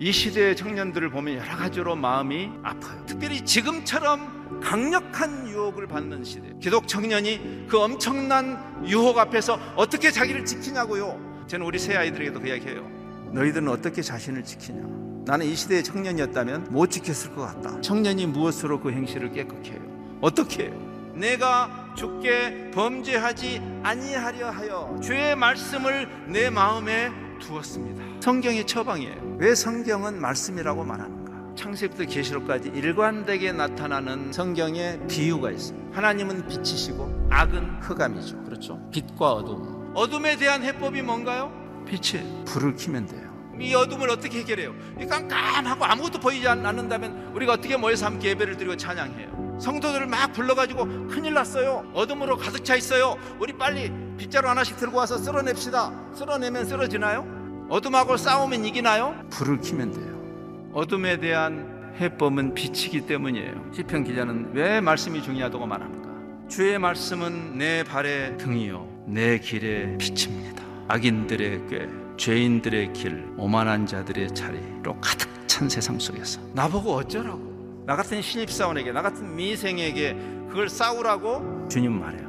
이 시대의 청년들을 보면 여러 가지로 마음이 아파요. 특별히 지금처럼 강력한 유혹을 받는 시대, 기독 청년이 그 엄청난 유혹 앞에서 어떻게 자기를 지키냐고요. 저는 우리 세 아이들에게도 그 이야기해요. 너희들은 어떻게 자신을 지키냐. 나는 이 시대의 청년이었다면 못 지켰을 것 같다. 청년이 무엇으로 그 행실을 깨끗이 해요? 어떻게 해요? 내가 주께 범죄하지 아니하려 하여 주의 말씀을 내 마음에 두었습니다. 성경이 처방이에요. 왜 성경은 말씀이라고 말하는가? 창세기부터 계시록까지 일관되게 나타나는 성경의 비유가 있어요. 하나님은 빛이시고 악은 흑암이죠. 그렇죠? 빛과 어둠. 어둠에 대한 해법이 뭔가요? 빛이에요. 불을 켜면 돼요. 이 어둠을 어떻게 해결해요? 깜깜하고 아무것도 보이지 않는다면 우리가 어떻게 모여서 함께 예배를 드리고 찬양해요? 성도들을 막 불러가지고 큰일 났어요. 어둠으로 가득 차 있어요. 우리 빨리 빗자루 하나씩 들고 와서 쓸어냅시다. 쓸어내면 쓰러지나요? 어둠하고 싸우면 이기나요? 불을 켜면 돼요. 어둠에 대한 해법은 빛이기 때문이에요. 시편 기자는 왜 말씀이 중요하다고 말하는가? 주의 말씀은 내 발의 등이요 내 길의 빛입니다. 악인들의 꾀, 죄인들의 길, 오만한 자들의 자리로 가득 찬 세상 속에서 나보고 어쩌라고, 나 같은 신입사원에게, 나 같은 미생에게 그걸 싸우라고? 주님 말해요.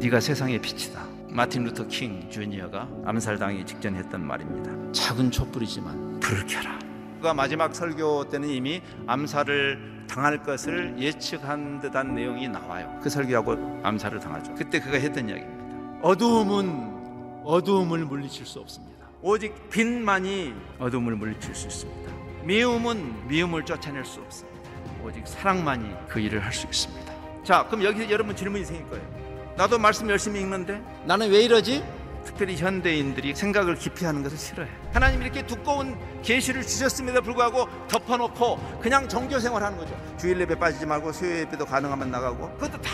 네가 세상의 빛이다. 마틴 루터 킹 주니어가 암살당하기 직전에 했던 말입니다. 작은 촛불이지만 불을 켜라. 그가 마지막 설교 때는 이미 암살을 당할 것을 예측한 듯한 내용이 나와요. 그 설교하고 암살을 당하죠. 그때 그가 했던 이야기입니다. 어두움은 어두움을 물리칠 수 없습니다. 오직 빛만이 어둠을 물리칠 수 있습니다. 미움은 미움을 쫓아낼 수 없습니다. 오직 사랑만이 그 일을 할 수 있습니다. 자, 그럼 여기서 여러분 질문이 생길 거예요. 나도 말씀 열심히 읽는데 나는 왜 이러지? 특별히 현대인들이 생각을 깊이 하는 것을 싫어해. 하나님이 이렇게 두꺼운 계시를 주셨음에도 불구하고 덮어놓고 그냥 종교 생활하는 거죠. 주일 예배 빠지지 말고 수요일 예배도 가능하면 나가고. 그것도 다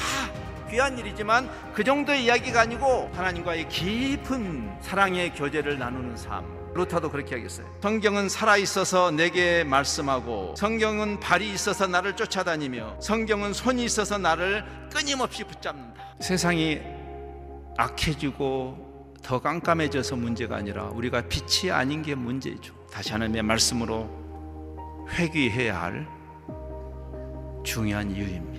귀한 일이지만 그 정도의 이야기가 아니고 하나님과의 깊은 사랑의 교제를 나누는 삶. 루터도 그렇게 하겠어요. 성경은 살아있어서 내게 말씀하고, 성경은 발이 있어서 나를 쫓아다니며, 성경은 손이 있어서 나를 끊임없이 붙잡는다. 세상이 악해지고 더 깜깜해져서 문제가 아니라 우리가 빛이 아닌 게 문제죠. 다시 하나님의 말씀으로 회귀해야 할 중요한 이유입니다.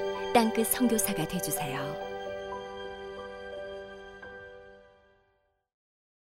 땅끝 선교사가 되어주세요.